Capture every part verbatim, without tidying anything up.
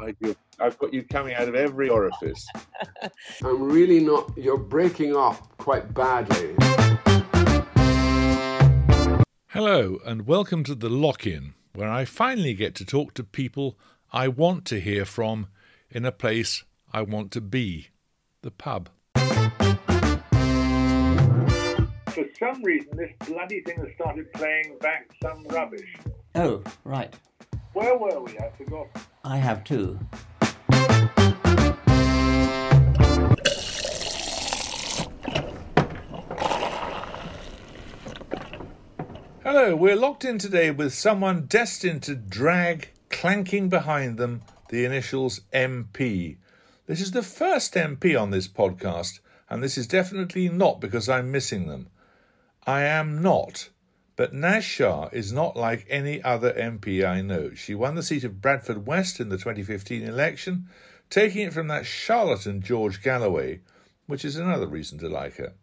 I do. I've got you coming out of every orifice. I'm really not... You're breaking up quite badly. Hello, and welcome to The Lock-In, where I finally get to talk to people I want to hear from in a place I want to be. The pub. For some reason, this bloody thing has started playing back some rubbish. Oh, right. Where were we? I forgot. I have too. Hello, we're locked in today with someone destined to drag, clanking behind them, the initials M P. This is the first M P on this podcast, and this is definitely not because I'm missing them. I am not. But Naz Shah is not like any other M P I know. She won the seat of Bradford West in the twenty fifteen election, taking it from that charlatan George Galloway, which is another reason to like her.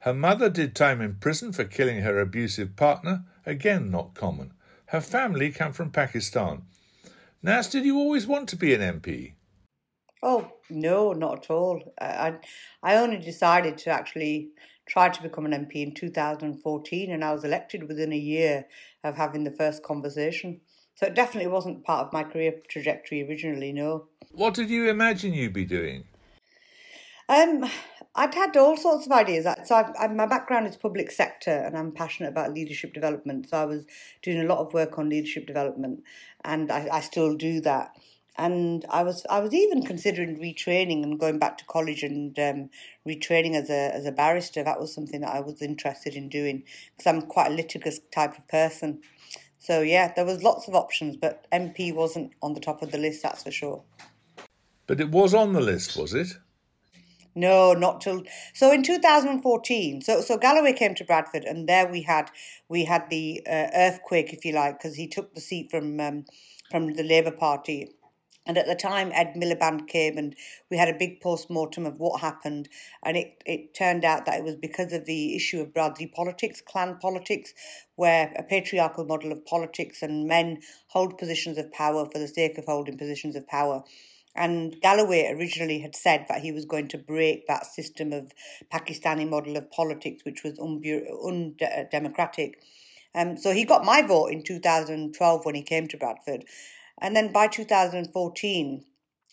Her mother did time in prison for killing her abusive partner, again not common. Her family come from Pakistan. Naz, did you always want to be an M P? Oh, no, not at all. I, I only decided to actually... tried to become an M P in two thousand fourteen, and I was elected within a year of having the first conversation. So it definitely wasn't part of my career trajectory originally, no. What did you imagine you'd be doing? Um, I'd had all sorts of ideas. So I've, I, my background is public sector, and I'm passionate about leadership development. So I was doing a lot of work on leadership development, and I, I still do that. And I was I was even considering retraining and going back to college and um, retraining as a as a barrister. That was something that I was interested in doing because I'm quite a litigious type of person. So yeah, there was lots of options, but M P wasn't on the top of the list, that's for sure. But it was on the list, was it? No, not till so in two thousand fourteen. So so Galloway came to Bradford, and there we had we had the uh, earthquake, if you like, because he took the seat from um, from the Labour Party. And at the time, Ed Miliband came and we had a big post-mortem of what happened. And it, it turned out that it was because of the issue of Bradley politics, clan politics, where a patriarchal model of politics and men hold positions of power for the sake of holding positions of power. And Galloway originally had said that he was going to break that system of Pakistani model of politics, which was undemocratic. Um, so he got my vote in two thousand twelve when he came to Bradford. And then by two thousand fourteen,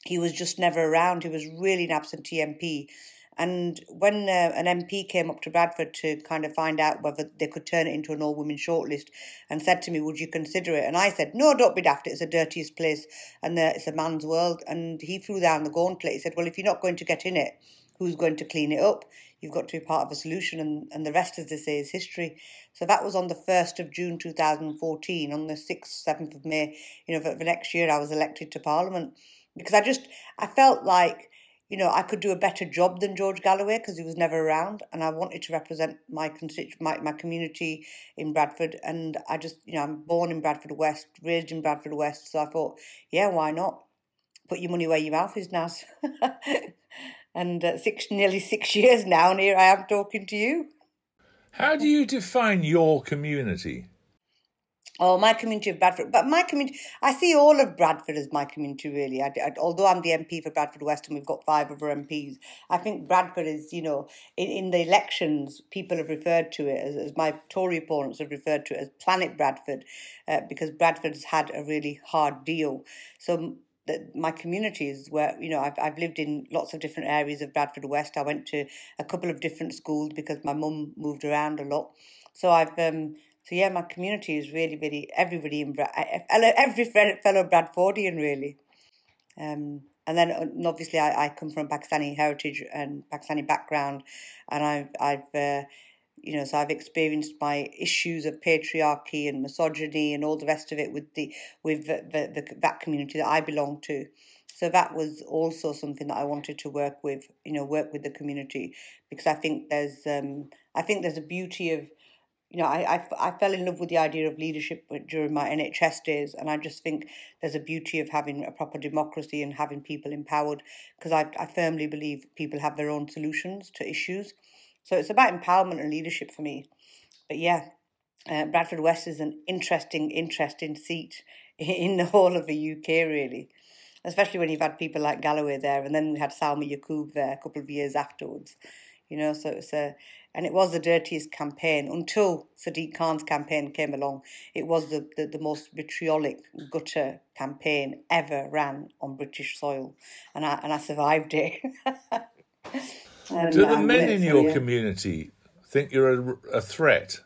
he was just never around. He was really an absentee M P. And when uh, an M P came up to Bradford to kind of find out whether they could turn it into an all-women shortlist and said to me, would you consider it? And I said, no, don't be daft. It's the dirtiest place and the, it's a man's world. And he threw down the gauntlet. He said, well, if you're not going to get in it, who's going to clean it up? You've got to be part of a solution. And, and the rest, as they say, is history. So that was on the first of June two thousand fourteen. On the sixth, seventh of May, you know, for the next year, I was elected to Parliament. Because I just, I felt like, you know, I could do a better job than George Galloway because he was never around. And I wanted to represent my, constitu- my, my community in Bradford. And I just, you know, I'm born in Bradford West, raised in Bradford West. So I thought, yeah, why not? Put your money where your mouth is now. And uh, six, nearly six years now, and here I am talking to you. How do you define your community? Oh, my community of Bradford. But my community, I see all of Bradford as my community, really. I, I, although I'm the M P for Bradford West and we've got five other M Ps, I think Bradford is, you know, in, in the elections, people have referred to it, as, as my Tory opponents have referred to it, as Planet Bradford, uh, because Bradford's had a really hard deal. So that my communities where, you know, I've, I've lived in lots of different areas of Bradford West. I went to a couple of different schools because my mum moved around a lot. So I've... Um, So, yeah, my community is really, really, everybody in Brad, every fellow Bradfordian, really. Um, and then, and obviously, I, I come from Pakistani heritage and Pakistani background, and I've, I've uh, you know, so I've experienced my issues of patriarchy and misogyny and all the rest of it with the with the, the, the that community that I belong to. So that was also something that I wanted to work with, you know, work with the community, because I think there's, um, I think there's a beauty of, you know, I, I, I fell in love with the idea of leadership during my N H S days, and I just think there's a beauty of having a proper democracy and having people empowered, because I, I firmly believe people have their own solutions to issues. So it's about empowerment and leadership for me. But yeah, uh, Bradford West is an interesting, interesting seat in the whole of the U K, really, especially when you've had people like Galloway there, and then we had Salma Yaqoob there a couple of years afterwards. You know, so it's a, and it was the dirtiest campaign until Sadiq Khan's campaign came along. It was the, the, the most vitriolic gutter campaign ever ran on British soil, and I and I survived it. and, Do the men in your you. community think you're a, a threat?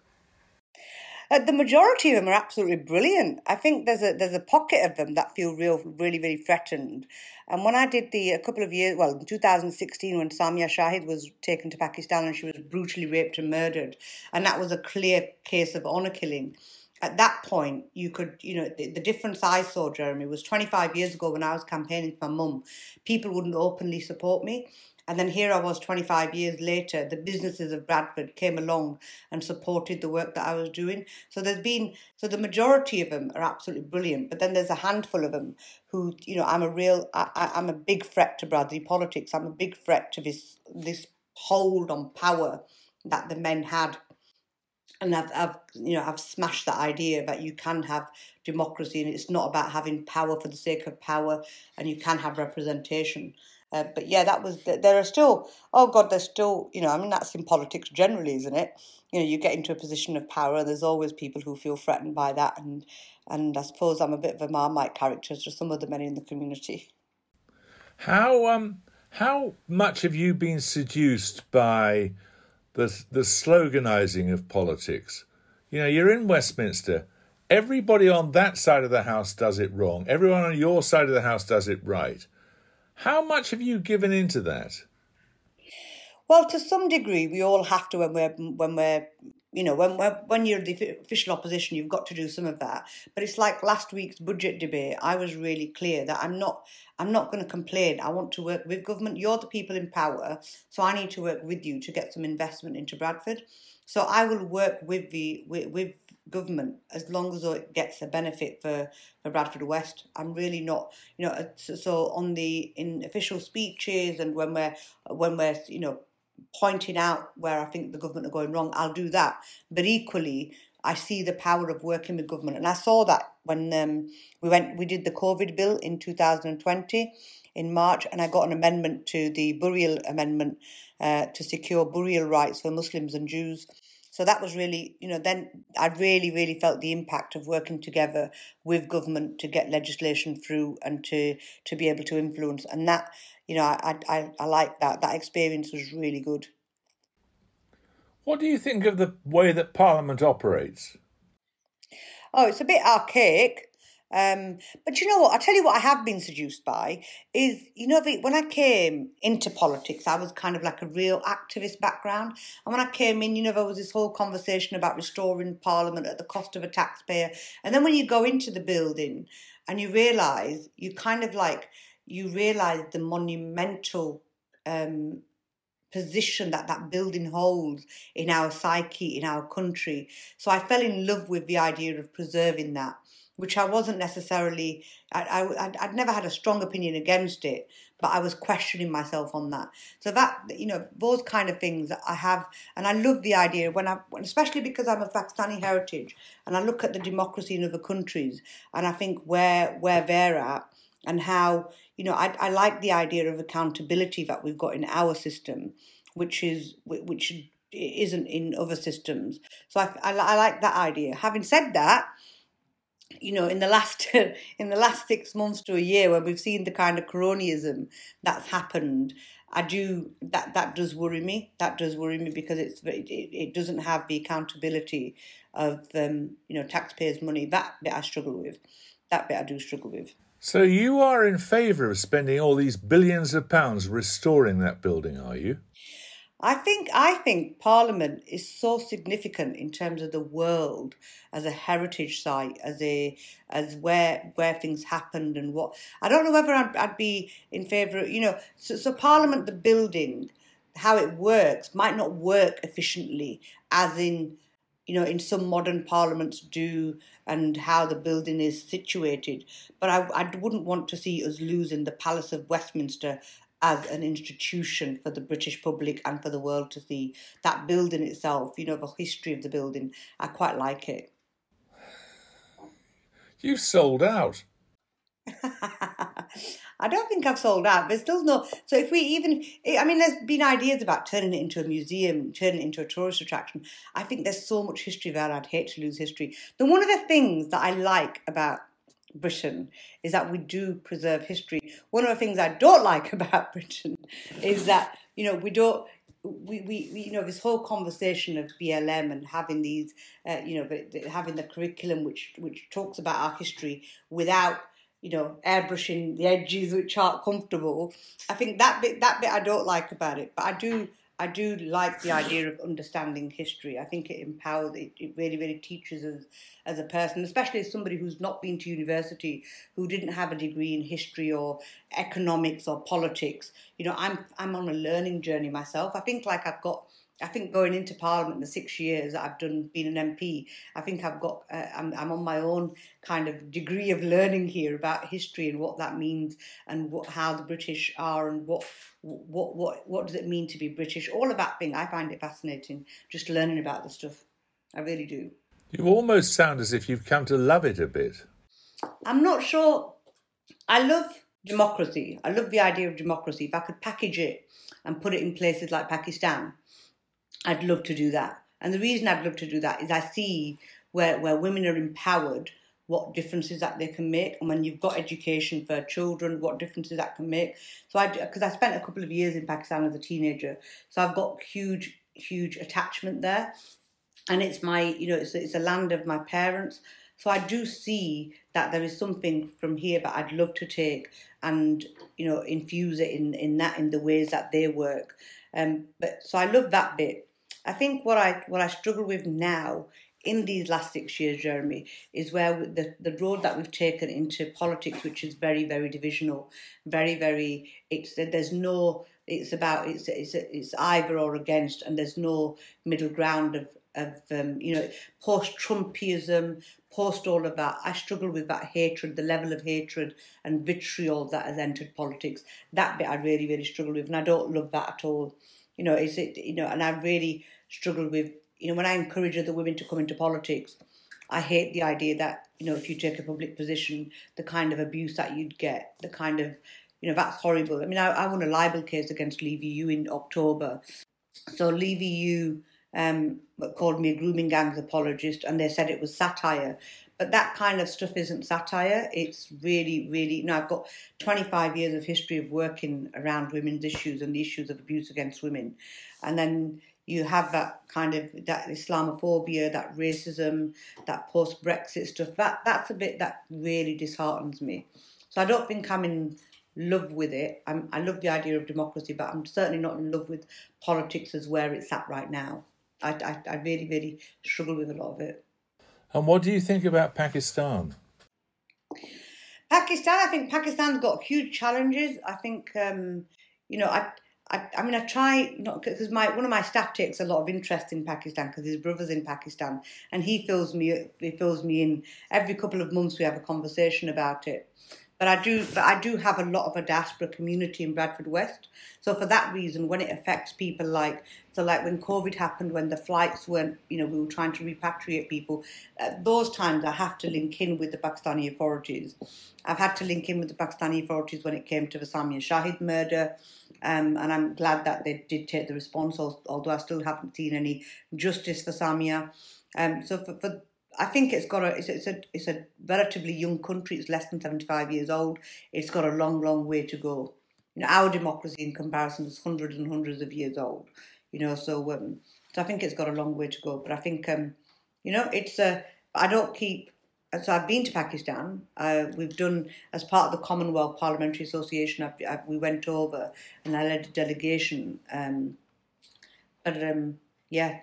Uh, the majority of them are absolutely brilliant. I think there's a there's a pocket of them that feel real, really, really threatened. And when I did the a couple of years, well, in two thousand sixteen, when Samia Shahid was taken to Pakistan and she was brutally raped and murdered, and that was a clear case of honour killing. At that point, you could, you know, the, the difference I saw, Jeremy, was twenty-five years ago when I was campaigning for my mum, people wouldn't openly support me. And then here I was twenty-five years later, the businesses of Bradford came along and supported the work that I was doing. So there's been, so the majority of them are absolutely brilliant, but then there's a handful of them who, you know, I'm a real, I, I'm a big threat to Bradley politics. I'm a big threat to this, this hold on power that the men had. And I've, I've, you know, I've smashed that idea that you can have democracy and it's not about having power for the sake of power, and you can have representation. Uh, but yeah, that was, there are still, oh God, there's still, you know, I mean, that's in politics generally, isn't it? You know, you get into a position of power, there's always people who feel threatened by that. And and I suppose I'm a bit of a Marmite character to some of the men in the community. How um how much have you been seduced by the the sloganising of politics? You know, you're in Westminster. Everybody on that side of the house does it wrong. Everyone on your side of the house does it right. How much have you given into that? Well, to some degree, we all have to when we're when we're you know when we're, when you're the official opposition, you've got to do some of that. But it's like last week's budget debate. I was really clear that I'm not I'm not going to complain. I want to work with government. You're the people in power, so I need to work with you to get some investment into Bradford. So I will work with the with, with government as long as it gets a benefit for, for Bradford West. I'm really not, you know, so on the in official speeches and when we're when we're you know pointing out where I think the government are going wrong, I'll do that. But equally, I see the power of working with government, and I saw that when um, we went we did the COVID bill in two thousand twenty. In March, and I got an amendment to the burial amendment uh, to secure burial rights for Muslims and Jews. So that was really, you know, then I really, really felt the impact of working together with government to get legislation through and to to be able to influence. And that, you know, I I, I like that. That experience was really good. What do you think of the way that Parliament operates? Oh, it's a bit archaic. Um, but you know what, I'll tell you what I have been seduced by is, you know, when I came into politics, I was kind of like a real activist background. And when I came in, you know, there was this whole conversation about restoring Parliament at the cost of a taxpayer. And then when you go into the building and you realise, you kind of like, you realise the monumental um, position that that building holds in our psyche, in our country. So I fell in love with the idea of preserving that, which I wasn't necessarily, I, I, I'd, I'd never had a strong opinion against it, but I was questioning myself on that. So that, you know, those kind of things I have, and I love the idea, when I, especially because I'm of Pakistani heritage, and I look at the democracy in other countries, and I think where, where they're at, and how, you know, I, I like the idea of accountability that we've got in our system, which is, which isn't in other systems. So I, I, I like that idea. Having said that, you know, in the last in the last six months to a year, where we've seen the kind of cronyism that's happened, I do that. That does worry me. That does worry me because it's it, it doesn't have the accountability of um, you know, taxpayers' money. That bit I struggle with. That bit I do struggle with. So you are in favour of spending all these billions of pounds restoring that building, are you? I think I think Parliament is so significant in terms of the world as a heritage site, as a as where where things happened and what. I don't know whether I'd, I'd be in favour of, you know, so, so Parliament, the building, how it works might not work efficiently, as in, you know, in some modern parliaments do, and how the building is situated. But I, I wouldn't want to see us losing the Palace of Westminster as an institution for the British public and for the world to see. That building itself, you know, the history of the building, I quite like it. You've sold out. I don't think I've sold out. There's still no... So if we even... I mean, there's been ideas about turning it into a museum, turning it into a tourist attraction. I think there's so much history there, I'd hate to lose history. Then one of the things that I like about Britain is that we do preserve history. One of the things I don't like about Britain is that, you know, we don't... We, we, we, you know, this whole conversation of B L M and having these, uh, you know, having the curriculum which, which talks about our history without... you know, airbrushing the edges which aren't comfortable. I think that bit, that bit I don't like about it, but I do, I do like the idea of understanding history. I think it empowers, it, it really, really teaches us as a person, especially as somebody who's not been to university, who didn't have a degree in history or economics or politics. You know, I'm, I'm on a learning journey myself. I think like I've got, I think going into Parliament, the six years that I've done being an M P, I think I've got, uh, I'm, I'm on my own kind of degree of learning here about history and what that means and what, how the British are and what, what, what, what does it mean to be British? All of that thing, I find it fascinating, just learning about the stuff. I really do. You almost sound as if you've come to love it a bit. I'm not sure. I love democracy. I love the idea of democracy. If I could package it and put it in places like Pakistan, I'd love to do that. And the reason I'd love to do that is I see where, where women are empowered, what differences that they can make. And when you've got education for children, what differences that can make. So I, because I spent a couple of years in Pakistan as a teenager, so I've got huge, huge attachment there. And it's my, you know, it's, it's a land of my parents. So I do see that there is something from here that I'd love to take and, you know, infuse it in, in that, in the ways that they work. Um, but so I love that bit. I think what I what I struggle with now in these last six years, Jeremy, is where the, the road that we've taken into politics, which is very, very divisional, very, very, it's there's no, it's about, it's it's it's either or against, and there's no middle ground of, of um, you know, post-Trumpism, post all of that. I struggle with that hatred, the level of hatred and vitriol that has entered politics. That bit I really, really struggle with, and I don't love that at all. You know, is it, you know, and I really struggle with, you know, when I encourage other women to come into politics, I hate the idea that, you know, if you take a public position, the kind of abuse that you'd get, the kind of, you know, that's horrible. I mean, I, I won a libel case against Leave E U in October. So Leave E U um, called me a grooming gangs apologist, and they said it was satire. But that kind of stuff isn't satire. It's really, really... You know, I've got twenty-five years of history of working around women's issues and the issues of abuse against women. And then you have that kind of that Islamophobia, that racism, that post-Brexit stuff. That That's a bit that really disheartens me. So I don't think I'm in love with it. I'm, I love the idea of democracy, but I'm certainly not in love with politics as where it's at right now. I, I, I really, really struggle with a lot of it. And what do you think about Pakistan? Pakistan, I think Pakistan's got huge challenges. I think, um, you know, I, I, I mean, I try not because my one of my staff takes a lot of interest in Pakistan because his brother's in Pakistan, and he fills me he fills me in every couple of months. We have a conversation about it. But I do, but I do have a lot of a diaspora community in Bradford West. So for that reason, when it affects people, like so, like when COVID happened, when the flights weren't, you know, we were trying to repatriate people. At those times, I have to link in with the Pakistani authorities. I've had to link in with the Pakistani authorities when it came to the Samia Shahid murder, um, and I'm glad that they did take the response. Although I still haven't seen any justice for Samia. Um, so for. for I think it's got a it's, it's a it's a relatively young country. It's less than seventy-five years old. It's got a long, long way to go. You know, our democracy in comparison is hundreds and hundreds of years old. You know, so um, so I think it's got a long way to go. But I think um, you know, it's a I don't keep. So I've been to Pakistan. Uh, we've done as part of the Commonwealth Parliamentary Association. I've, I've, we went over and I led a delegation. Um, but um, yeah.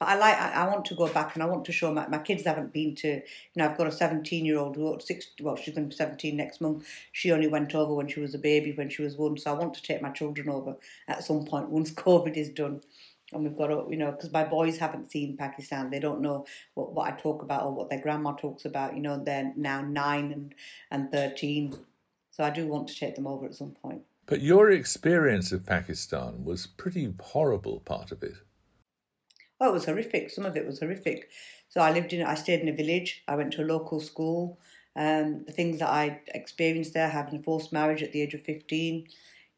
But I like. I want to go back, and I want to show my, my kids haven't been to. You know, I've got a seventeen-year-old who six. Well, she's going to be seventeen next month. She only went over when she was a baby, when she was one. So I want to take my children over at some point once COVID is done, and we've got to, you know, because my boys haven't seen Pakistan. They don't know what, what I talk about or what their grandma talks about. You know, they're now nine and and thirteen. So I do want to take them over at some point. But your experience of Pakistan was pretty horrible, part of it. Oh, it was horrific. Some of it was horrific. So I lived in, I stayed in a village. I went to a local school. Um, the things that I experienced there, having a forced marriage at the age of fifteen,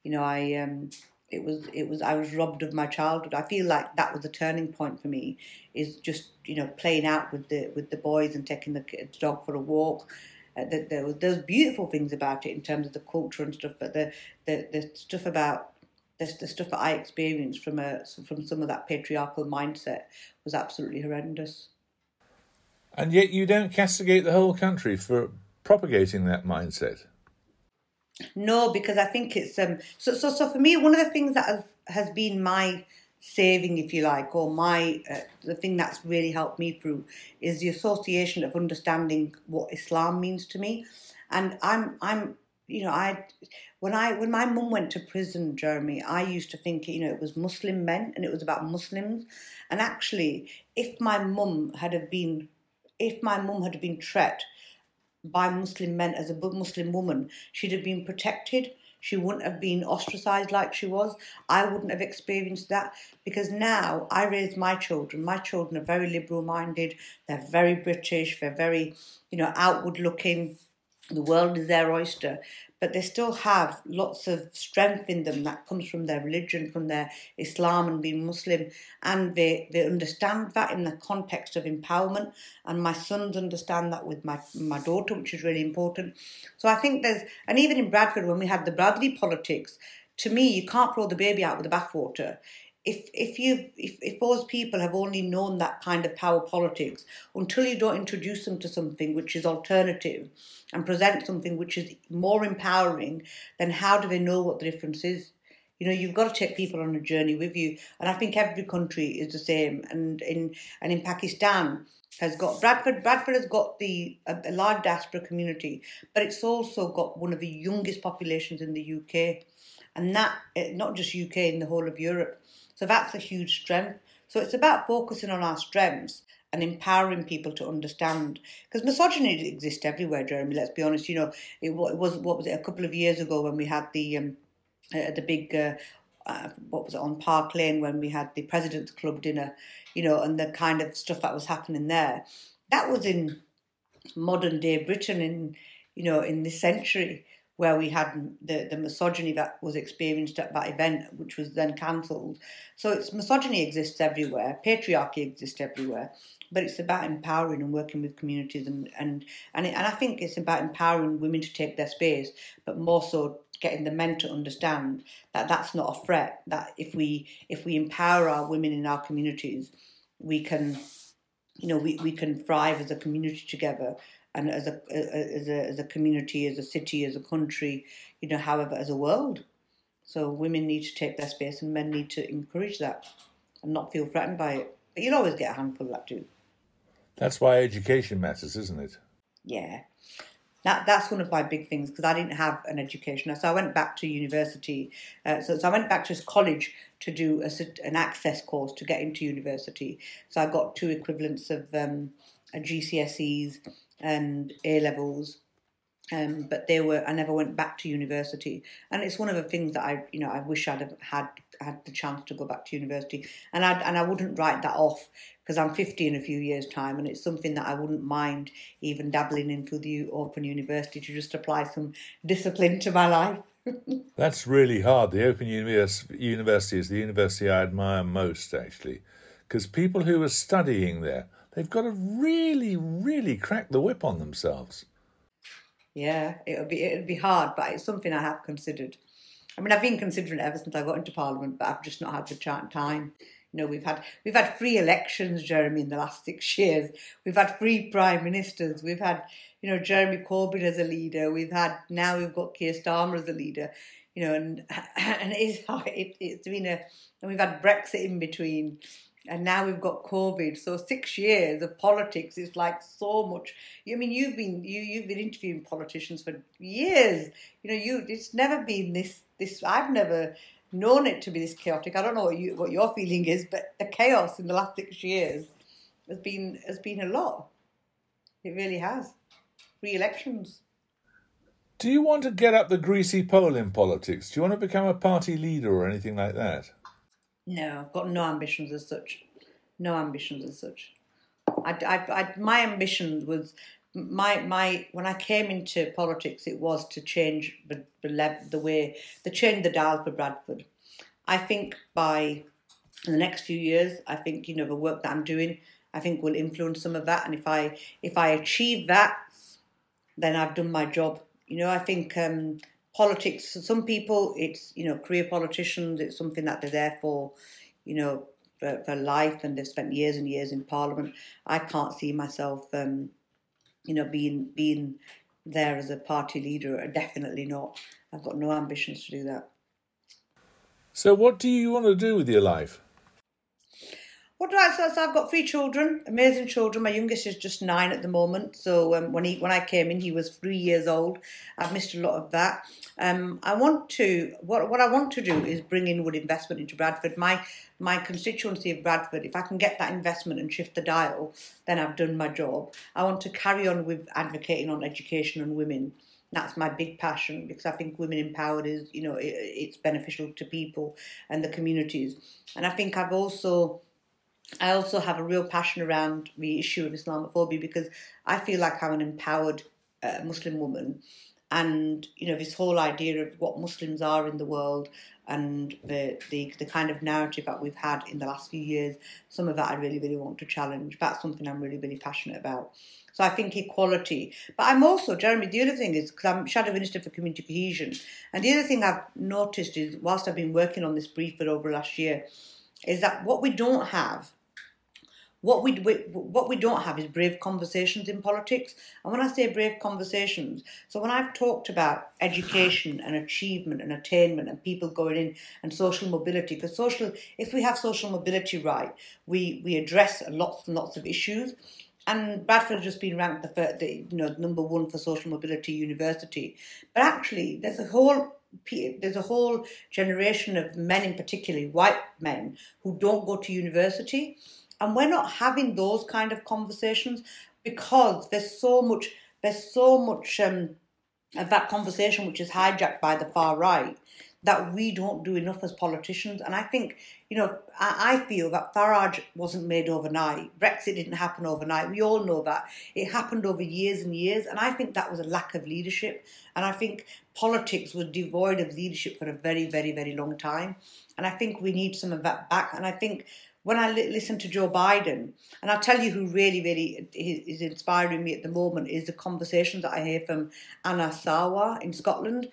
you know, I, um, it was, it was, I was robbed of my childhood. I feel like that was a turning point for me. Is just, you know, playing out with the with the boys and taking the dog for a walk. Uh, there, there was there's beautiful things about it in terms of the culture and stuff, but the the, the stuff about. The stuff that I experienced from a, from some of that patriarchal mindset was absolutely horrendous. And yet you don't castigate the whole country for propagating that mindset. No, because I think it's... um. So so, so for me, one of the things that has, has been my saving, if you like, or my uh, the thing that's really helped me through is the association of understanding what Islam means to me. And I'm I'm... You know, I when I when my mum went to prison, Jeremy, I used to think, you know, it was Muslim men and it was about Muslims. And actually, if my mum had have been, if my mum had been treated by Muslim men as a Muslim woman, she'd have been protected. She wouldn't have been ostracised like she was. I wouldn't have experienced that because now I raise my children. My children are very liberal-minded. They're very British. They're very, you know, outward-looking. The world is their oyster, but they still have lots of strength in them that comes from their religion, from their Islam and being Muslim, and they, they understand that in the context of empowerment, and my sons understand that with my, my daughter, which is really important. So I think there's, and even in Bradford, when we had the Bradley politics, to me, you can't throw the baby out with the bathwater. If if you if, if those people have only known that kind of power politics, until you don't introduce them to something which is alternative and present something which is more empowering, then how do they know what the difference is? You know, you've got to take people on a journey with you. And I think every country is the same. And in and in Pakistan has got Bradford. Bradford has got the a, a large diaspora community, but it's also got one of the youngest populations in the U K, and that not just U K, in the whole of Europe. So that's a huge strength. So it's about focusing on our strengths and empowering people to understand. Because misogyny exists everywhere, Jeremy, let's be honest. You know, it was, what was it, a couple of years ago when we had the um, uh, the big, uh, uh, what was it, on Park Lane, when we had the President's Club dinner, you know, and the kind of stuff that was happening there. That was in modern-day Britain in, you know, in this century, where we had the, the misogyny that was experienced at that event, which was then cancelled. So it's misogyny exists everywhere, patriarchy exists everywhere, but it's about empowering and working with communities. And and, and, it, and I think it's about empowering women to take their space, but more so getting the men to understand that that's not a threat, that if we if we empower our women in our communities, we can, you know, we, we can thrive as a community together. And as a as a as a community, as a city, as a country, you know, however, as a world. So women need to take their space, and men need to encourage that, and not feel threatened by it. But you'll always get a handful of that too. That's why education matters, isn't it? Yeah, That, that's one of my big things, because I didn't have an education. So I went back to university. Uh, so, so I went back to college to do a, an access course to get into university. So I got two equivalents of um, G C S Es and A-levels. Um, but they were, I never went back to university. And it's one of the things that I, you know, I wish I'd have had, had the chance to go back to university. And I and I wouldn't write that off, because I'm fifty in a few years' time, and it's something that I wouldn't mind even dabbling in through the Open University to just apply some discipline to my life. That's really hard. The Open Univers- University is the university I admire most, actually, because people who are studying there, they've got to really, really crack the whip on themselves. Yeah, it'll be it'll be hard, but it's something I have considered. I mean, I've been considering it ever since I got into Parliament, but I've just not had the time. You know, we've had we've had free elections, Jeremy, in the last six years. We've had free prime ministers. We've had, you know, Jeremy Corbyn as a leader. We've had now we've got Keir Starmer as a leader. You know, and and it's it, it's been a and we've had Brexit in between. And now we've got COVID. So six years of politics is like so much. I mean, you've been you you've been interviewing politicians for years. You know, you it's never been this this. I've never known it to be this chaotic. I don't know what you what your feeling is, but the chaos in the last six years has been has been a lot. It really has. Re-elections. Do you want to get up the greasy pole in politics? Do you want to become a party leader or anything like that? No, I've got no ambitions as such. No ambitions as such. I, I, I, my ambition was, my my when I came into politics, it was to change the, the way, to change the dial for Bradford. I think by in the next few years, I think, you know, the work that I'm doing, I think will influence some of that. And if I if I achieve that, then I've done my job. You know, I think... Um, Politics, for some people, it's, you know, career politicians, it's something that they're there for, you know, for, for life, and they've spent years and years in Parliament. I can't see myself, um, you know, being being there as a party leader, definitely not. I've got no ambitions to do that. So what do you want to do with your life? What do I, so, so I've got three children, amazing children. My youngest is just nine at the moment. So um, when he when I came in, he was three years old. I've missed a lot of that. Um, I want to what what I want to do is bring inward investment into Bradford. My my constituency of Bradford. If I can get that investment and shift the dial, then I've done my job. I want to carry on with advocating on education and women. That's my big passion, because I think women empowered is, you know, it, it's beneficial to people and the communities. And I think I've also I also have a real passion around the issue of Islamophobia, because I feel like I'm an empowered uh, Muslim woman, and you know, this whole idea of what Muslims are in the world and the, the the kind of narrative that we've had in the last few years, some of that I really, really want to challenge. That's something I'm really, really passionate about. So I think equality. But I'm also, Jeremy, the other thing is, because I'm Shadow Minister for Community Cohesion, and the other thing I've noticed is, whilst I've been working on this brief for over last year, is that what we don't have, what we, we what we don't have is brave conversations in politics. And when I say brave conversations, so when I've talked about education and achievement and attainment and people going in and social mobility, because social, if we have social mobility right, we, we address lots and lots of issues. And Bradford has just been ranked the, first, the you know number one for social mobility university. But actually, there's a whole... There's a whole generation of men, in particularly white men, who don't go to university, and we're not having those kind of conversations, because there's so much, there's so much um, of that conversation which is hijacked by the far right, that we don't do enough as politicians. And I think, you know, I, I feel that Farage wasn't made overnight. Brexit didn't happen overnight. We all know that. It happened over years and years. And I think that was a lack of leadership. And I think politics was devoid of leadership for a very, very, very long time. And I think we need some of that back. And I think when I li- listen to Joe Biden, and I'll tell you who really, really is, is inspiring me at the moment, is the conversations that I hear from Anas Sarwar in Scotland.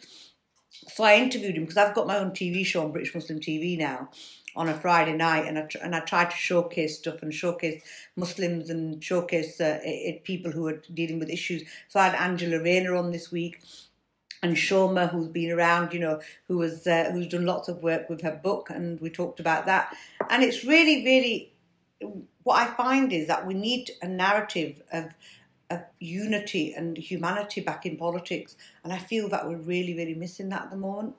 So I interviewed him, because I've got my own T V show on British Muslim T V now on a Friday night, and I tr- and I try to showcase stuff and showcase Muslims and showcase uh, it, people who are dealing with issues. So I had Angela Rayner on this week, and Shoma, who's been around, you know, who was uh, who's done lots of work with her book, and we talked about that. And it's really, really, what I find is that we need a narrative of of unity and humanity back in politics. And I feel that we're really, really missing that at the moment.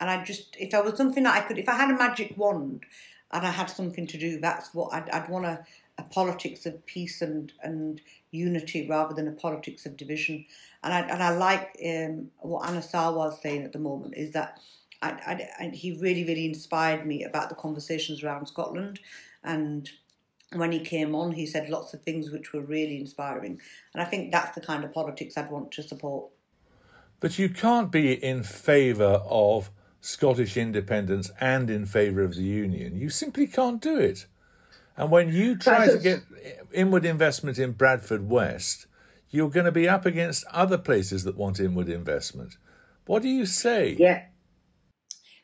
And I just, if I was something that I could, if I had a magic wand and I had something to do, that's what I'd, I'd want a, a politics of peace and, and unity rather than a politics of division. And I, and I like um, what Anas Sarwar was saying at the moment is that I, I, and he really, really inspired me about the conversations around Scotland. And when he came on, he said lots of things which were really inspiring. And I think that's the kind of politics I'd want to support. But you can't be in favour of Scottish independence and in favour of the union. You simply can't do it. And when you try to get inward investment in Bradford West, you're going to be up against other places that want inward investment. What do you say? Yeah.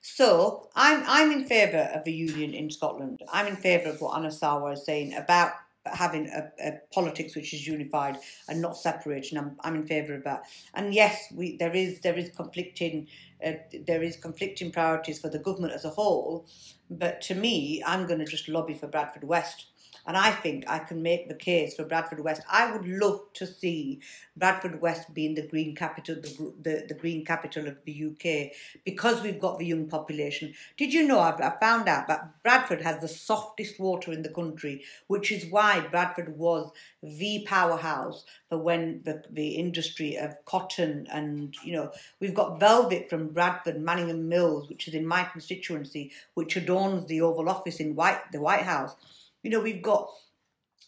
So I'm I'm in favour of a union in Scotland. I'm in favour of what Anas Sarwar is saying about having a, a politics which is unified and not separated. And I'm I'm in favour of that. And yes, we there is there is conflicting uh, there is conflicting priorities for the government as a whole. But to me, I'm going to just lobby for Bradford West. And I think I can make the case for Bradford West. I would love to see Bradford West being the green capital, the, the, the green capital of the U K, because we've got the young population. Did you know, I've, I found out that Bradford has the softest water in the country, which is why Bradford was the powerhouse for when the, the industry of cotton and, you know, we've got velvet from Bradford, Manningham Mills, which is in my constituency, which adorns the Oval Office in White, the White House. You know, we've got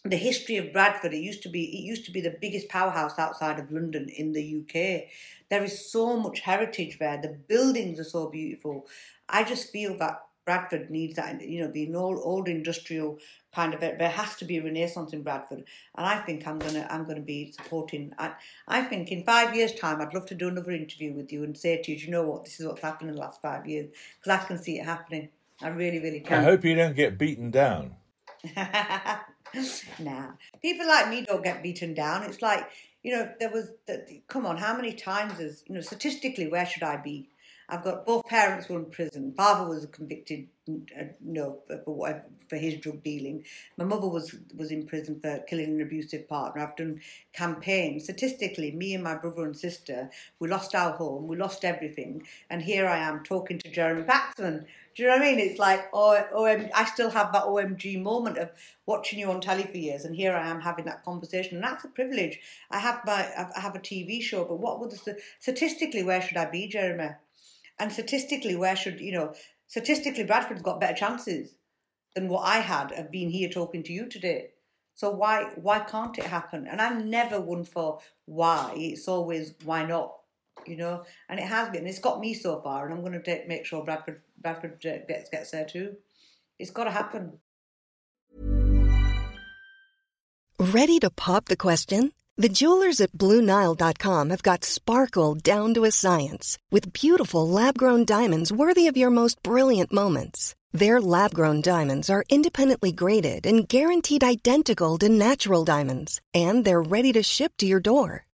the history of Bradford. It used to be it used to be the biggest powerhouse outside of London in the U K. There is so much heritage there. The buildings are so beautiful. I just feel that Bradford needs that, you know, the old, old industrial kind of, there has to be a renaissance in Bradford. And I think I'm going to I'm gonna be supporting. I, I think in five years' time, I'd love to do another interview with you and say to you, do you know what, this is what's happened in the last five years. Because I can see it happening. I really, really can. I hope you don't get beaten down. Nah, people like me don't get beaten down. It's like, you know, there was the, come on, how many times is, you know, statistically, where should I be? I've got both parents were in prison. Father was convicted, uh, no, for whatever, for his drug dealing. My mother was was in prison for killing an abusive partner. I've done campaigns. Statistically, me and my brother and sister, we lost our home, we lost everything, and here I am talking to Jeremy Paxman. Do you know what I mean? It's like, oh, oh, I still have that O M G moment of watching you on telly for years, and here I am having that conversation, and that's a privilege. I have my, I have a T V show, but what would the statistically, where should I be, Jeremy? And statistically, where should you know? Statistically, Bradford's got better chances than what I had of being here talking to you today. So why, why can't it happen? And I'm never one for why. It's always why not. You know, and it has been. It's got me so far, and I'm going to take, make sure Bradford Bradford gets gets there too. It's got to happen. Ready to pop the question? The jewelers at Blue Nile dot com have got sparkle down to a science with beautiful lab-grown diamonds worthy of your most brilliant moments. Their lab-grown diamonds are independently graded and guaranteed identical to natural diamonds, and they're ready to ship to your door.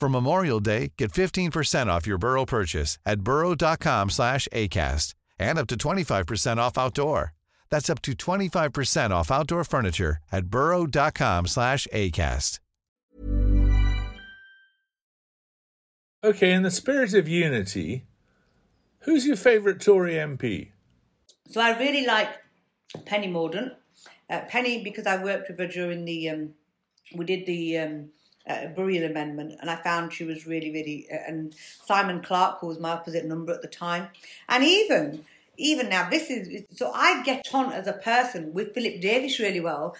For Memorial Day, get fifteen percent off your Burrow purchase at burrow dot com slash A cast and up to twenty-five percent off outdoor. That's up to twenty-five percent off outdoor furniture at burrow dot com slash A cast. Okay, in the spirit of unity, who's your favourite Tory M P? So I really like Penny Mordaunt. Uh, Penny, because I worked with her during the... Um, we did the... Um, uh, Burrow amendment, and I found she was really, really... Uh, and Simon Clark, who was my opposite number at the time, and even... Even now, this is... So I get on as a person with Philip Davies really well,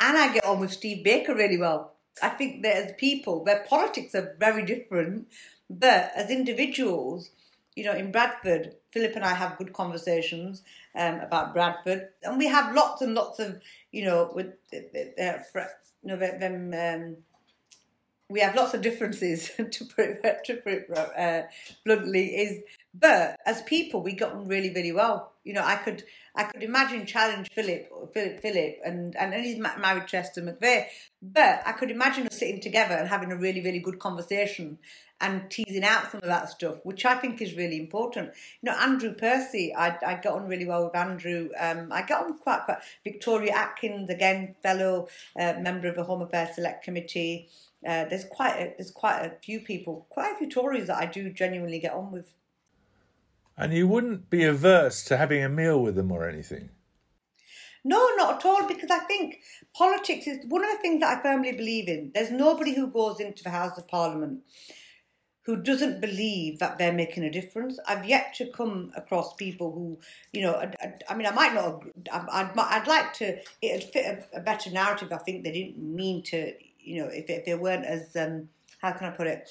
and I get on with Steve Baker really well. I think that as people, their politics are very different, but as individuals, you know, in Bradford, Philip and I have good conversations um, about Bradford, and we have lots and lots of, you know, with uh, you know, them... Um, we have lots of differences, to put it, to put it uh, bluntly, is... But as people, we got on really, really well. You know, I could, I could imagine challenge Philip, Philip, Philip, and and he's married Chester McVeigh. But I could imagine us sitting together and having a really, really good conversation and teasing out some of that stuff, which I think is really important. You know, Andrew Percy, I I got on really well with Andrew. Um, I got on quite quite. Victoria Atkins, again, fellow uh, member of the Home Affairs Select Committee. Uh, there's quite a, there's quite a few people, quite a few Tories that I do genuinely get on with. And you wouldn't be averse to having a meal with them or anything? No, not at all, because I think politics is one of the things that I firmly believe in. There's nobody who goes into the House of Parliament who doesn't believe that they're making a difference. I've yet to come across people who, you know, I, I, I mean, I might not, I'd, I'd, I'd like to, it'd fit a, a better narrative. I think they didn't mean to, you know, if, if they weren't as, um, how can I put it?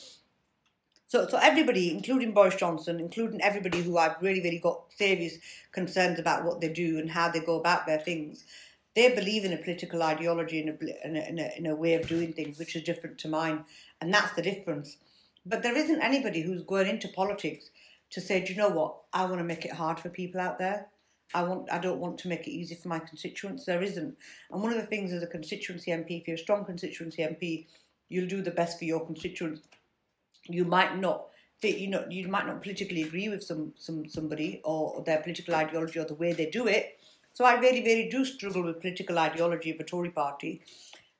So, so everybody, including Boris Johnson, including everybody who I've really, really got serious concerns about what they do and how they go about their things, they believe in a political ideology and a, and a, and a, and a way of doing things which is different to mine, and that's the difference. But there isn't anybody who's going into politics to say, do you know what, I want to make it hard for people out there. I want. I don't want to make it easy for my constituents. There isn't. And one of the things as a constituency M P, if you're a strong constituency M P, you'll do the best for your constituents. You might not, you know, you might not politically agree with some, some somebody or their political ideology or the way they do it. So I really, really do struggle with political ideology of the Tory party.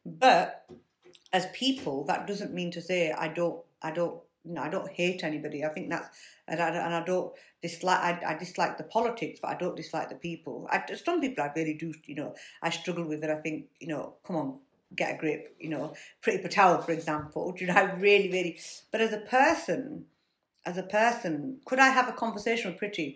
But as people, that doesn't mean to say I don't, I don't, you know, I don't hate anybody. I think that's, and I, and I don't dislike, I, I dislike the politics, but I don't dislike the people. I, some people I really do, you know, I struggle with it. I think, you know, come on. Get a grip, you know, Priti Patel, for example, you know, I really, really, but as a person, as a person, could I have a conversation with Priti?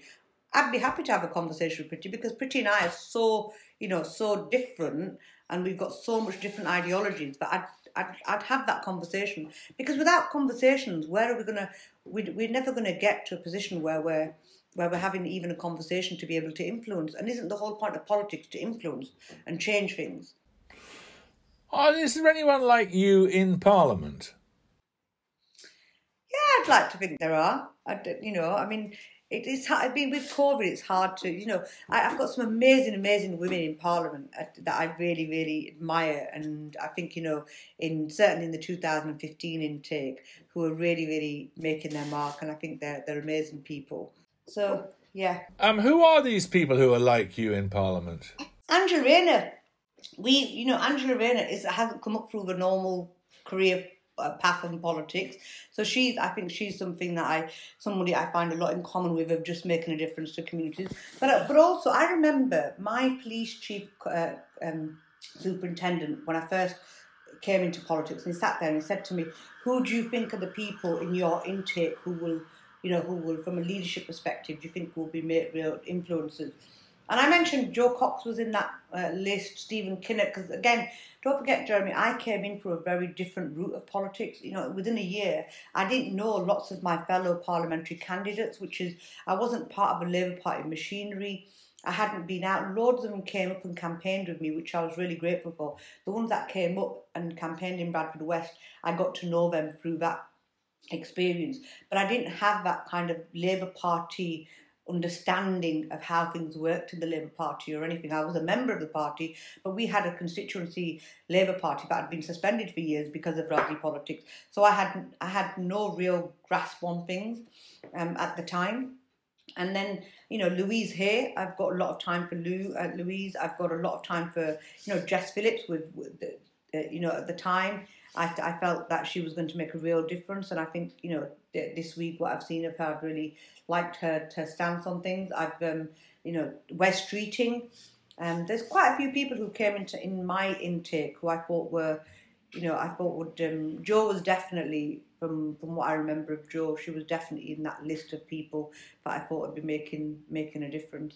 I'd be happy to have a conversation with Priti, because Priti and I are so, you know, so different, and we've got so much different ideologies, but I'd, I'd, I'd have that conversation, because without conversations, where are we going to, we, we're never going to get to a position where we're, where we're having even a conversation to be able to influence, and isn't the whole point of politics to influence and change things? Oh, is there anyone like you in Parliament? Yeah, I'd like to think there are. I, you know, I mean, it, it's hard. I've been with COVID, it's hard to, you know, I, I've got some amazing, amazing women in Parliament that I really, really admire. And I think, you know, in certainly in the two thousand fifteen intake, who are really, really making their mark. And I think they're, they're amazing people. So, yeah. Um, who are these people who are like you in Parliament? Angela Rayner. We, you know, Angela Rayner is hasn't come up through the normal career path in politics, so she's. I think she's something that I, somebody I find a lot in common with, of just making a difference to communities. But but also, I remember my police chief uh, um, superintendent when I first came into politics, and he sat there and he said to me, "Who do you think are the people in your intake who will, you know, who will, from a leadership perspective, do you think will be made real influences?" And I mentioned Jo Cox was in that uh, list, Stephen Kinnock, because again, don't forget, Jeremy, I came in through a very different route of politics. You know, within a year, I didn't know lots of my fellow parliamentary candidates, which is, I wasn't part of a Labour Party machinery. I hadn't been out. Loads of them came up and campaigned with me, which I was really grateful for. The ones that came up and campaigned in Bradford West, I got to know them through that experience. But I didn't have that kind of Labour Party understanding of how things worked in the Labour Party or anything. I was a member of the party, but we had a constituency Labour Party that had been suspended for years because of Rugby politics. So I had I had no real grasp on things um, at the time. And then, you know, Louise Haigh, I've got a lot of time for Lou, uh, Louise. I've got a lot of time for, you know, Jess Phillips with, with the, uh, you know, at the time. I, I felt that she was going to make a real difference, and I think, you know, th- this week what I've seen of her, I've really liked her, her stance on things. I've, um, you know, we're streeting. Um, there's quite a few people who came into in my intake who I thought were, you know, I thought would, um, Jo was definitely, from from what I remember of Jo, she was definitely in that list of people that I thought would be making making a difference.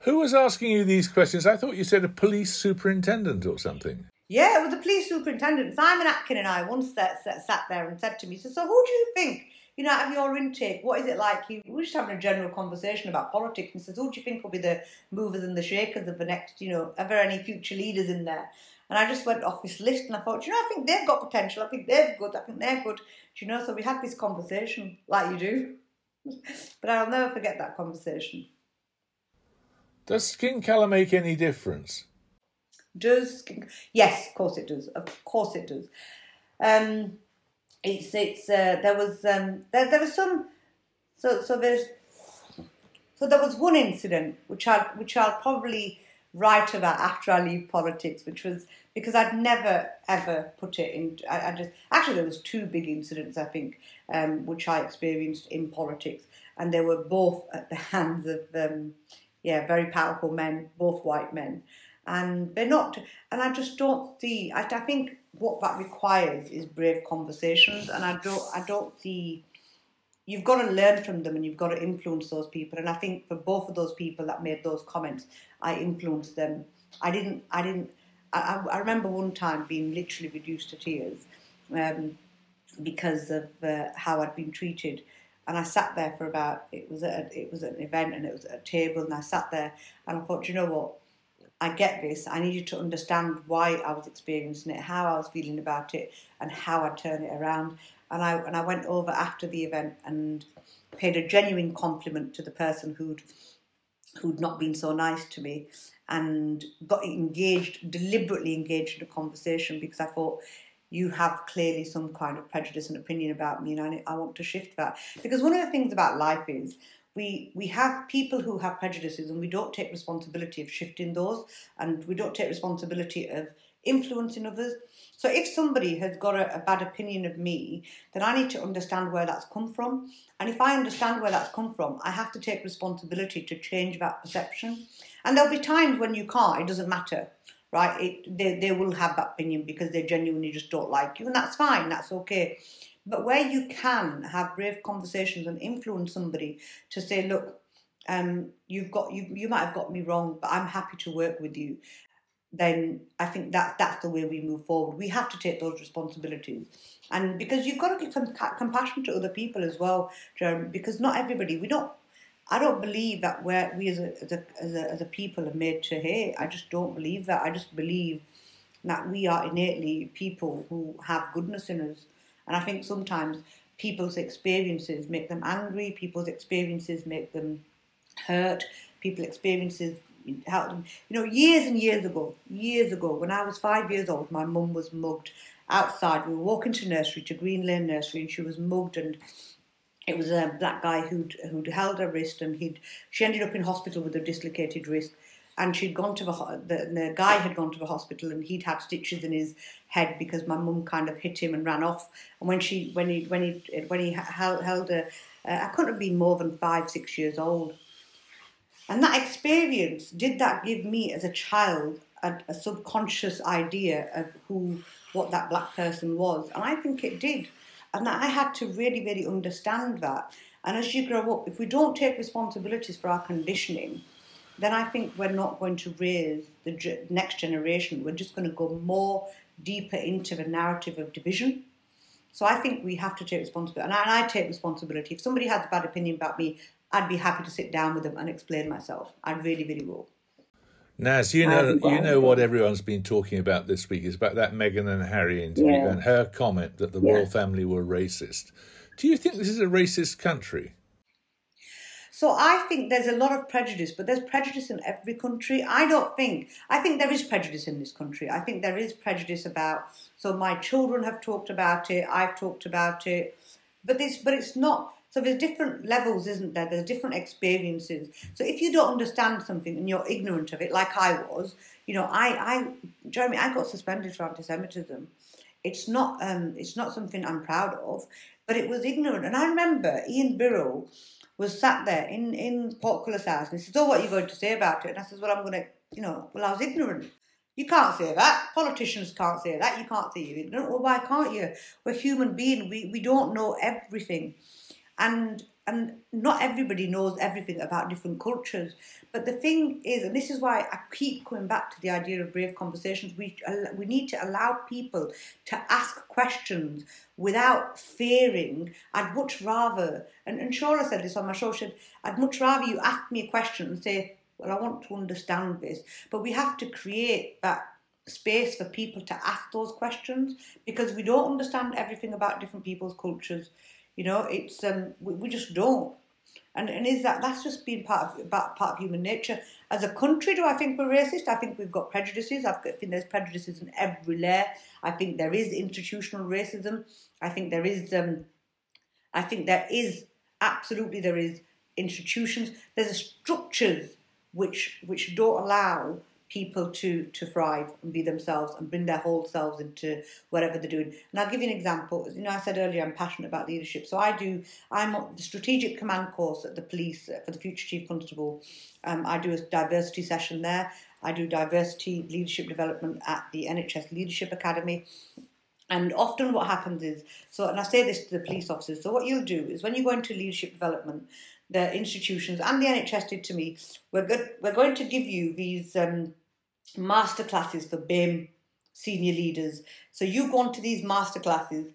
Who was asking you these questions? I thought you said a police superintendent or something. Yeah, well, the police superintendent, Simon Atkin, and I once sat, sat there and said to me, so, so who do you think, you know, out of your intake, what is it like? We were just having a general conversation about politics, and he says, who do you think will be the movers and the shakers of the next, you know, are there any future leaders in there? And I just went off this list and I thought, you know, I think they've got potential. I think they're good. I think they're good. Do you know? So we had this conversation, like you do. But I'll never forget that conversation. Does skin colour make any difference? Does skin... Yes, of course it does. Of course it does. Um, it's it's uh, there was um, there there was some so so there's so there was one incident which I which I'll probably. Right about after I leave politics, which was because I'd never ever put it in. I, I just actually there was two big incidents I think um, which I experienced in politics, and they were both at the hands of um, yeah very powerful men, both white men, and they're not. And I just don't see. I, I think what that requires is brave conversations, and I don't. I don't see. You've got to learn from them and you've got to influence those people. And I think for both of those people that made those comments, I influenced them. I didn't, I didn't, I, I remember one time being literally reduced to tears um, because of uh, how I'd been treated. And I sat there for about, it was, a, it was an event and it was at a table and I sat there and I thought, you know what, I get this. I need you to understand why I was experiencing it, how I was feeling about it and how I turn it around. And I and I went over after the event and paid a genuine compliment to the person who'd who'd not been so nice to me, and got engaged, deliberately engaged in a conversation because I thought, you have clearly some kind of prejudice and opinion about me, and I, I want to shift that. Because one of the things about life is we we have people who have prejudices, and we don't take responsibility of shifting those, and we don't take responsibility of influencing others. So if somebody has got a, a bad opinion of me, then I need to understand where that's come from. And if I understand where that's come from, I have to take responsibility to change that perception. And there'll be times when you can't, it doesn't matter, right? It, they, they will have that opinion because they genuinely just don't like you. And that's fine, that's okay. But where you can have brave conversations and influence somebody to say, look, um, you've got you, you might have got me wrong, but I'm happy to work with you. Then I think that that's the way we move forward. We have to take those responsibilities. And because you've got to give some compassion to other people as well, Jeremy, because not everybody, we don't, I don't believe that we're, we as a, as a, as a, as a people are made to hate. I just don't believe that. I just believe that we are innately people who have goodness in us. And I think sometimes people's experiences make them angry, people's experiences make them hurt, people's experiences help them. You know, years and years ago, years ago, when I was five years old, my mum was mugged outside. We were walking to nursery, to Green Lane Nursery, and she was mugged, and it was a black guy who'd, who'd held her wrist, and he'd she ended up in hospital with a dislocated wrist, and she'd gone to the, the, the guy had gone to the hospital, and he'd had stitches in his head because my mum kind of hit him and ran off, and when she, when he, when he, when he held, held her, uh, I couldn't have been more than five, six years old. And that experience, did that give me as a child a, a subconscious idea of who, what that black person was? And I think it did. And that I had to really, really understand that. And as you grow up, if we don't take responsibilities for our conditioning, then I think we're not going to raise the next generation. We're just going to go more deeper into the narrative of division. So I think we have to take responsibility. And I, and I take responsibility. If somebody has a bad opinion about me, I'd be happy to sit down with them and explain myself. I really, really will. Naz, you know, um, well, you know what everyone's been talking about this week is about that Meghan and Harry interview yeah. and her comment that the yeah. royal family were racist. Do you think this is a racist country? So I think there's a lot of prejudice, but there's prejudice in every country. I don't think, I think there is prejudice in this country. I think there is prejudice about, so my children have talked about it, I've talked about it, but this, but it's not. So there's different levels, isn't there? There's different experiences. So if you don't understand something and you're ignorant of it, like I was, you know, I, I Jeremy, I got suspended for anti-Semitism. It's not, um, it's not something I'm proud of, but it was ignorant. And I remember Ian Burrow was sat there in, in Portcullis House and he said, oh, what are you going to say about it? And I said, well, I'm going to, you know, well, I was ignorant. You can't say that. Politicians can't say that. You can't say it. No, well, why can't you? We're human beings. We, we don't know everything. And and not everybody knows everything about different cultures. But the thing is, and this is why I keep going back to the idea of brave conversations, we, we need to allow people to ask questions without fearing. I'd much rather, and, and Shola said this on my show, she said, I'd much rather you ask me a question and say, well, I want to understand this. But we have to create that space for people to ask those questions, because we don't understand everything about different people's cultures. You know, it's um, we, we just don't. And and is that that's just been part of part of human nature as a country? Do I think we're racist? I think we've got prejudices. I think there's prejudices in every layer. I think there is institutional racism. I think there is. Um, I think there is absolutely there is institutions. There's structures which which don't allow people to to thrive and be themselves and bring their whole selves into whatever they're doing. And I'll give you an example. You know, I said earlier I'm passionate about leadership. So I do, I'm on the strategic command course at the police for the future chief constable. Um, I do a diversity session there. I do diversity leadership development at the N H S Leadership Academy. And often what happens is, so, and I say this to the police officers, so what you'll do is when you go into leadership development, the institutions and the N H S did to me, we're, good, we're going to give you these um, master classes for B I M senior leaders. So you go on to these master classes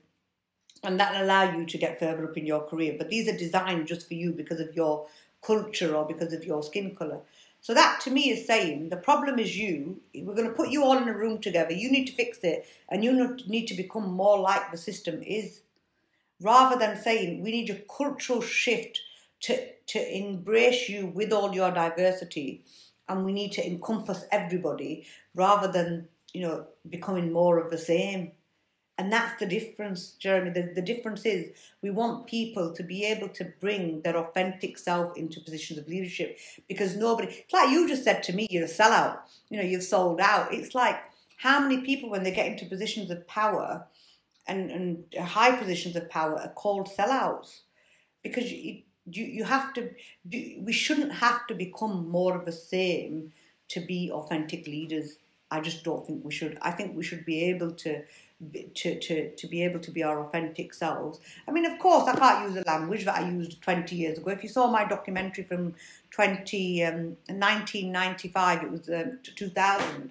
and that'll allow you to get further up in your career. But these are designed just for you because of your culture or because of your skin colour. So that to me is saying the problem is you. We're going to put you all in a room together. You need to fix it and you need to become more like the system is, rather than saying we need a cultural shift to to embrace you with all your diversity, and we need to encompass everybody rather than, you know, becoming more of the same. And that's the difference, Jeremy. The, the difference is we want people to be able to bring their authentic self into positions of leadership, because nobody, it's like you just said to me, you're a sellout, you know, you've sold out. It's like how many people when they get into positions of power and, and high positions of power are called sellouts, because you, You, you have to, we shouldn't have to become more of the same to be authentic leaders. I just don't think we should. I think we should be able to, to, to, to be able to be our authentic selves. I mean, of course, I can't use the language that I used twenty years ago. If you saw my documentary from nineteen ninety-five, it was um, two thousand.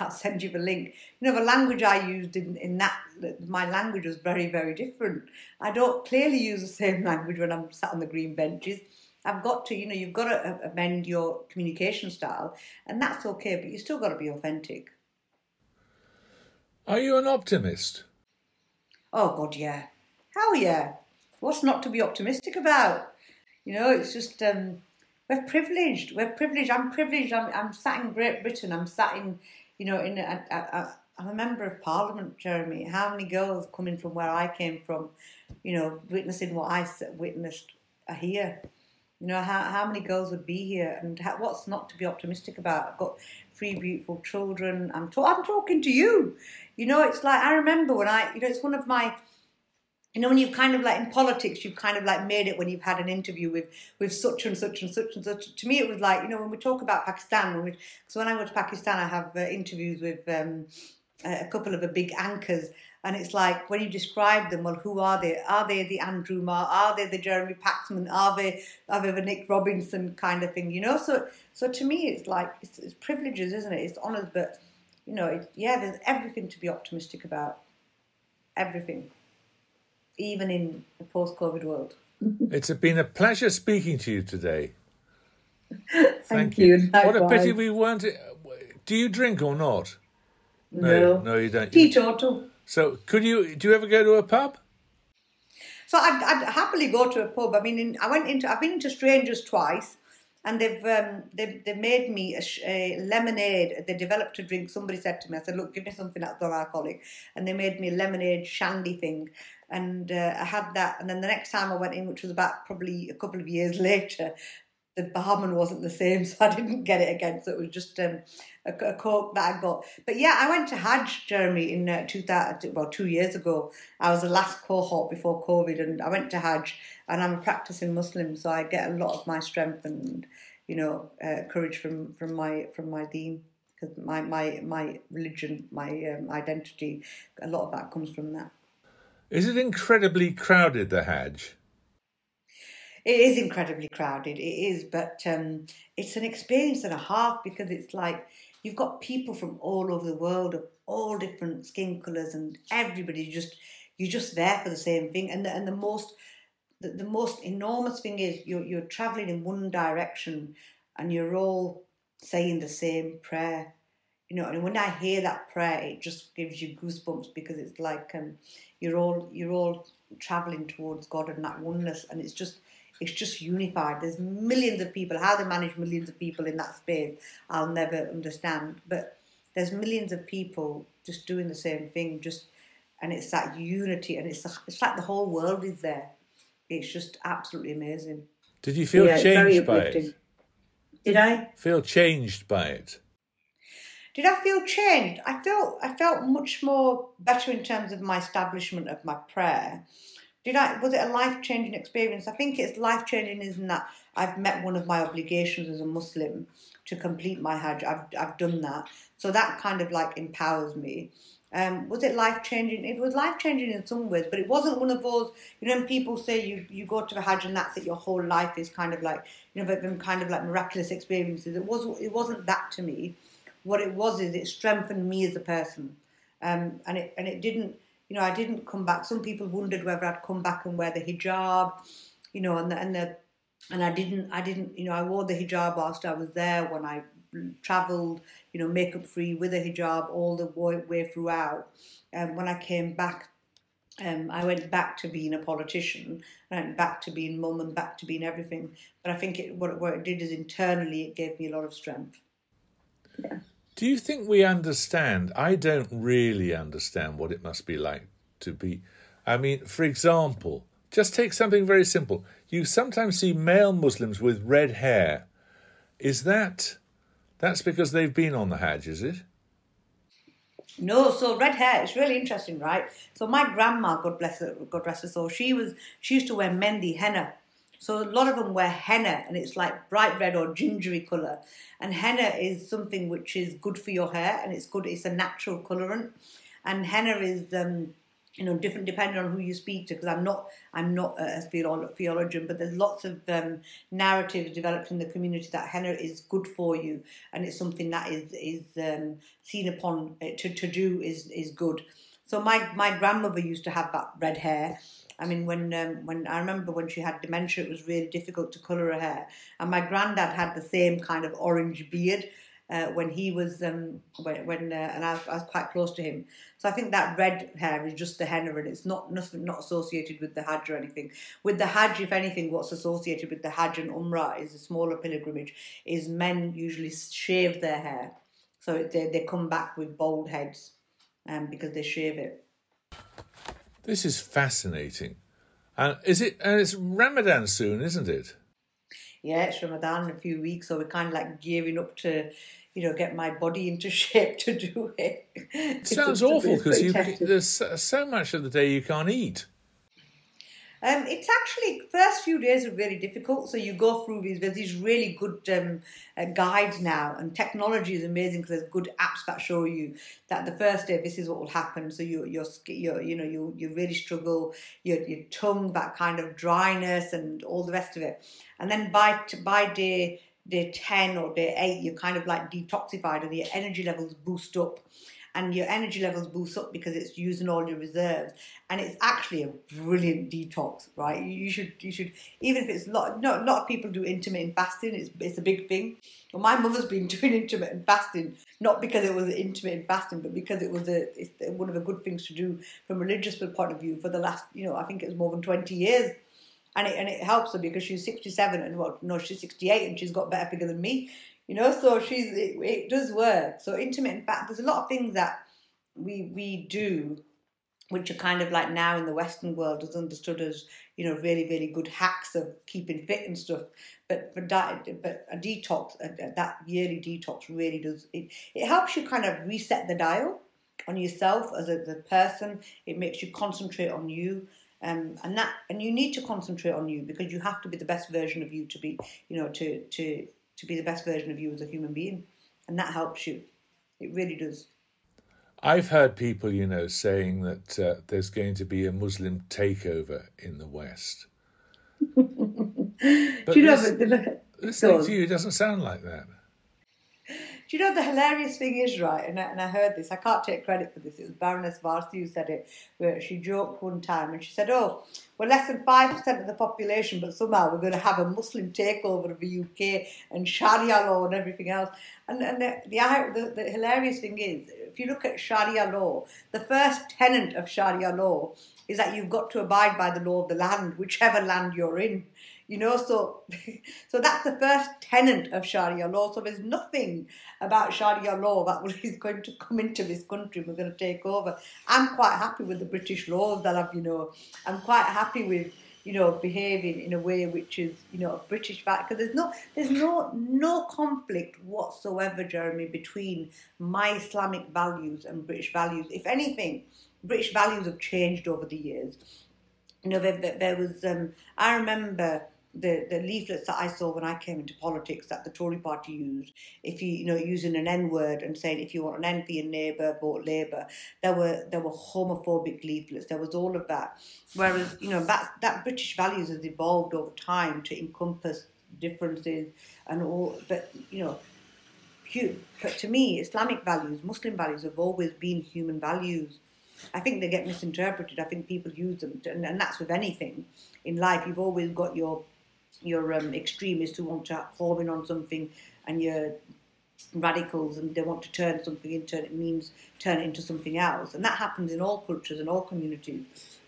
I'll send you the link. You know, the language I used in, in that, my language was very, very different. I don't clearly use the same language when I'm sat on the green benches. I've got to, you know, you've got to amend your communication style, and that's okay, but you still got to be authentic. Are you an optimist? Oh, God, yeah. Hell, yeah. What's not to be optimistic about? You know, it's just... Um, we're privileged. We're privileged. I'm privileged. I'm, I'm sat in Great Britain. I'm sat in... You know, in a, a, a, I'm a member of Parliament, Jeremy. How many girls coming from where I came from, you know, witnessing what I witnessed are here? You know, how, how many girls would be here? And how, what's not to be optimistic about? I've got three beautiful children. I'm, to, I'm talking to you. You know, it's like, I remember when I, you know, it's one of my... You know, when you've kind of like in politics, you've kind of like made it when you've had an interview with, with such and such and such and such. To me, it was like, you know, when we talk about Pakistan, when we, so when I go to Pakistan, I have uh, interviews with um, a couple of the big anchors. And it's like, when you describe them, well, who are they? Are they the Andrew Marr? Are they the Jeremy Paxman? Are they, are they the Nick Robinson kind of thing, you know? So so to me, it's like, it's, it's privileges, isn't it? It's honours, but, you know, it, yeah, there's everything to be optimistic about. Everything. Even in the post-COVID world. It's been a pleasure speaking to you today. Thank, Thank you. you. What a pity we weren't... Do you drink or not? No. No, no you don't. Teetotal. So could you... Do you ever go to a pub? So I'd, I'd happily go to a pub. I mean, in, I went into... I've been into Strangers twice, and they've um, they've, they've made me a, sh a lemonade. They developed a drink. Somebody said to me, I said, look, give me something that's non-alcoholic. And they made me a lemonade shandy thing. And uh, I had that, and then the next time I went in, which was about probably a couple of years later, the barman wasn't the same, so I didn't get it again. So it was just um, a, a Coke that I got. But yeah, I went to Hajj, Jeremy, in uh, two thousand, well, two years ago. I was the last cohort before COVID, and I went to Hajj, and I'm a practicing Muslim, so I get a lot of my strength and, you know, uh, courage from from my from my deen. because my, my, my religion, my um, identity, a lot of that comes from that. Is it incredibly crowded, the Hajj? It is incredibly crowded, it is, but um, it's an experience and a half, because it's like you've got people from all over the world of all different skin colours, and everybody's just, you're just there for the same thing. And the, and the most the, the most enormous thing is you're, you're travelling in one direction and you're all saying the same prayer. You know, and when I hear that prayer, it just gives you goosebumps, because it's like um, you're all you're all travelling towards God and that oneness, and it's just it's just unified. There's millions of people. How they manage millions of people in that space, I'll never understand. But there's millions of people just doing the same thing, just and it's that unity, and it's it's like the whole world is there. It's just absolutely amazing. Did you feel yeah, changed by it? Did I feel changed by it? Did I feel changed? I felt I felt much more better in terms of my establishment of my prayer. Did I? Was it a life-changing experience? I think it's life-changing, isn't that? I've met one of my obligations as a Muslim to complete my Hajj. I've I've done that, so that kind of like empowers me. Um, was it life-changing? It was life-changing in some ways, but it wasn't one of those, you know, when people say you, you go to the Hajj and that's it, your whole life is kind of like, you know, them kind of like miraculous experiences. It was it wasn't that to me. What it was is it strengthened me as a person, um, and it and it didn't. You know, I didn't come back. Some people wondered whether I'd come back and wear the hijab, you know, and the, and the and I didn't. I didn't. You know, I wore the hijab whilst I was there. When I travelled, you know, makeup free with a hijab all the way throughout. And um, when I came back, um, I went back to being a politician, and I went back to being mum, and back to being everything. But I think it, what, it, what it did is internally it gave me a lot of strength. Yeah. Do you think we understand? I don't really understand what it must be like to be... I mean, for example, just take something very simple. You sometimes see male Muslims with red hair. Is that... That's because they've been on the Hajj, is it? No, so red hair, it's really interesting, right? So my grandma, God bless her, God rest her soul, she, was, she used to wear mehndi, henna. So a lot of them wear henna, and it's like bright red or gingery colour. And henna is something which is good for your hair, and it's good. It's a natural colourant. And henna is, um, you know, different depending on who you speak to. Because I'm not, I'm not a theologian, but there's lots of um, narratives developed in the community that henna is good for you, and it's something that is is um, seen upon uh, to to do is is good. So my my grandmother used to have that red hair. I mean, when um, when I remember when she had dementia, it was really difficult to colour her hair. And my granddad had the same kind of orange beard uh, when he was um, when, when uh, and I was, I was quite close to him. So I think that red hair is just the henna, and it's not nothing not associated with the Hajj or anything. With the Hajj, if anything, what's associated with the Hajj and Umrah is a smaller pilgrimage. Is men usually shave their hair, so they they come back with bald heads, um, because they shave it. This is fascinating. And uh, is it? And uh, it's Ramadan soon, isn't it? Yeah, it's Ramadan in a few weeks, so we're kind of like gearing up to, you know, get my body into shape to do it. It sounds awful, because there's so much of the day you can't eat. Um, it's actually, first few days are really difficult, so you go through these, there's these really good um, uh, guides now, and technology is amazing, because there's good apps that show you that the first day, this is what will happen, so you you're, you're, you know, you you really struggle, your your tongue, that kind of dryness, and all the rest of it. And then by by day, day ten or day eight, you're kind of like detoxified, and your energy levels boost up. And your energy levels boost up because it's using all your reserves, and it's actually a brilliant detox, right? You should, you should, even if it's not, no, a lot of people do intermittent fasting. It's it's a big thing. Well, my mother's been doing intermittent fasting, not because it was intermittent fasting, but because it was a it's one of the good things to do from a religious point of view for the last, you know, I think it was more than twenty years. And it and it helps her because she's sixty-seven and well, no, she's sixty-eight and she's got better figure than me. You know, so she's it, it does work. So intermittent fast, there's a lot of things that we we do, which are kind of like now in the Western world is understood as, you know, really, really good hacks of keeping fit and stuff. But but, diet, but a detox, a, a, that yearly detox really does, it, it helps you kind of reset the dial on yourself as a the person. It makes you concentrate on you. Um, and that and you need to concentrate on you because you have to be the best version of you to be, you know, to to... to be the best version of you as a human being, and that helps you. It really does. I've heard people, you know, saying that uh, there's going to be a Muslim takeover in the West. But do you know, listen, the, listening so, to you doesn't sound like that. Do you know, the hilarious thing is, right, and I, and I heard this, I can't take credit for this, it was Baroness Varsity who said it, where she joked one time and she said, oh, we're less than five percent of the population, but somehow we're going to have a Muslim takeover of the U K and Sharia law and everything else. And, and the, the, the hilarious thing is, if you look at Sharia law, the first tenet of Sharia law is that you've got to abide by the law of the land, whichever land you're in. You know, so so that's the first tenet of Sharia law. So there's nothing about Sharia law that is going to come into this country. We're going to take over. I'm quite happy with the British laws that I've, you know, I'm quite happy with, you know, behaving in a way which is, you know, British back. Because there's no, there's no, no conflict whatsoever, Jeremy, between my Islamic values and British values. If anything, British values have changed over the years. You know, there, there, there was, um, I remember the, the leaflets that I saw when I came into politics that the Tory party used, if you, you know, using an N word and saying, if you want an N for your neighbour, vote Labour. There were, there were homophobic leaflets. There was all of that. Whereas, you know, that, that British values has evolved over time to encompass differences and all, but, you know, you, but to me, Islamic values, Muslim values have always been human values. I think they get misinterpreted. I think people use them, to, and, and that's with anything in life. You've always got your your um, extremists who want to home in on something, and your radicals, and they want to turn something into it means turn it into something else, and that happens in all cultures and all communities.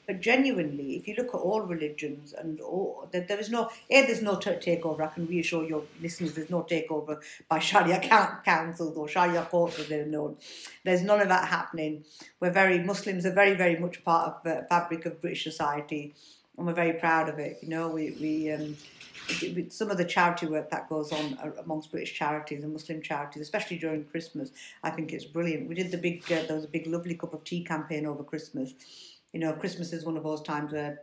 But genuinely, if you look at all religions and all, there, there is no, A, there's no t- takeover. I can reassure your listeners there's no takeover by Sharia councils or Sharia courts as they're known. There's none of that happening. We're very, Muslims are very, very much part of the fabric of British society, and we're very proud of it. You know, we, we, um, we some of the charity work that goes on amongst British charities and Muslim charities, especially during Christmas, I think it's brilliant. We did the big, uh, there was a big lovely cup of tea campaign over Christmas. You know, Christmas is one of those times where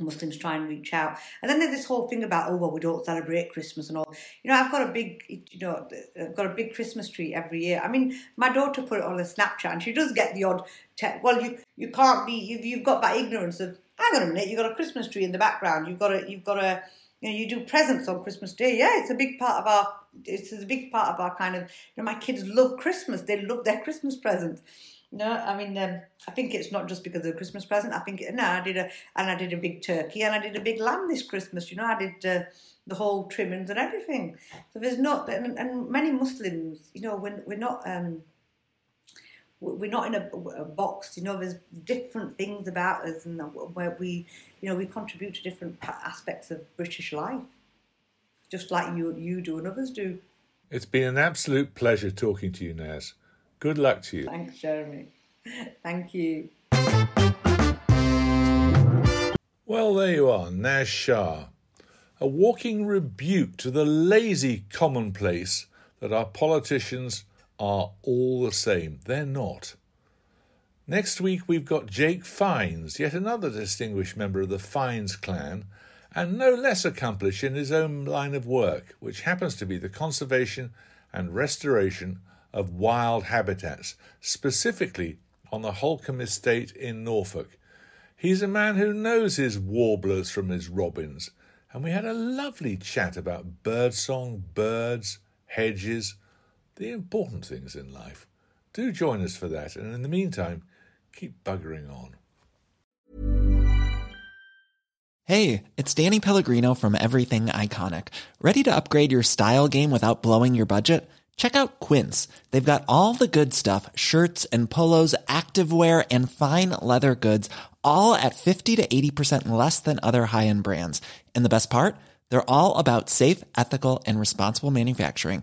Muslims try and reach out. And then there's this whole thing about, oh, well, we don't celebrate Christmas and all. You know, I've got a big, you know, I've got a big Christmas tree every year. I mean, my daughter put it on a Snapchat and she does get the odd, te- well, you you can't be, you've, you've got that ignorance of, hang on a minute, you've got a Christmas tree in the background. You've got a, you've got a, you know, you do presents on Christmas Day. Yeah, it's a big part of our, it's a big part of our kind of, you know, my kids love Christmas. They love their Christmas presents. No, I mean, um, I think it's not just because of the Christmas present. I think, no, I did a, and I did a big turkey and I did a big lamb this Christmas. You know, I did uh, the whole trimmings and everything. So there's not, and, and many Muslims, you know, we're, we're not, um, we're not in a, a box. You know, there's different things about us and where we, you know, we contribute to different aspects of British life, just like you, you do and others do. It's been an absolute pleasure talking to you, Naz. Good luck to you. Thanks, Jeremy. Thank you. Well, there you are, Naz Shah. A walking rebuke to the lazy commonplace that our politicians are all the same. They're not. Next week, we've got Jake Fiennes, yet another distinguished member of the Fiennes clan, and no less accomplished in his own line of work, which happens to be the conservation and restoration of wild habitats, specifically on the Holcombe estate in Norfolk. He's a man who knows his warblers from his robins, and we had a lovely chat about birdsong, birds, hedges, the important things in life. Do join us for that, and in the meantime, keep buggering on. Hey, it's Danny Pellegrino from Everything Iconic. Ready to upgrade your style game without blowing your budget? Check out Quince. They've got all the good stuff, shirts and polos, activewear and fine leather goods, all at fifty to eighty percent less than other high-end brands. And the best part? They're all about safe, ethical and responsible manufacturing.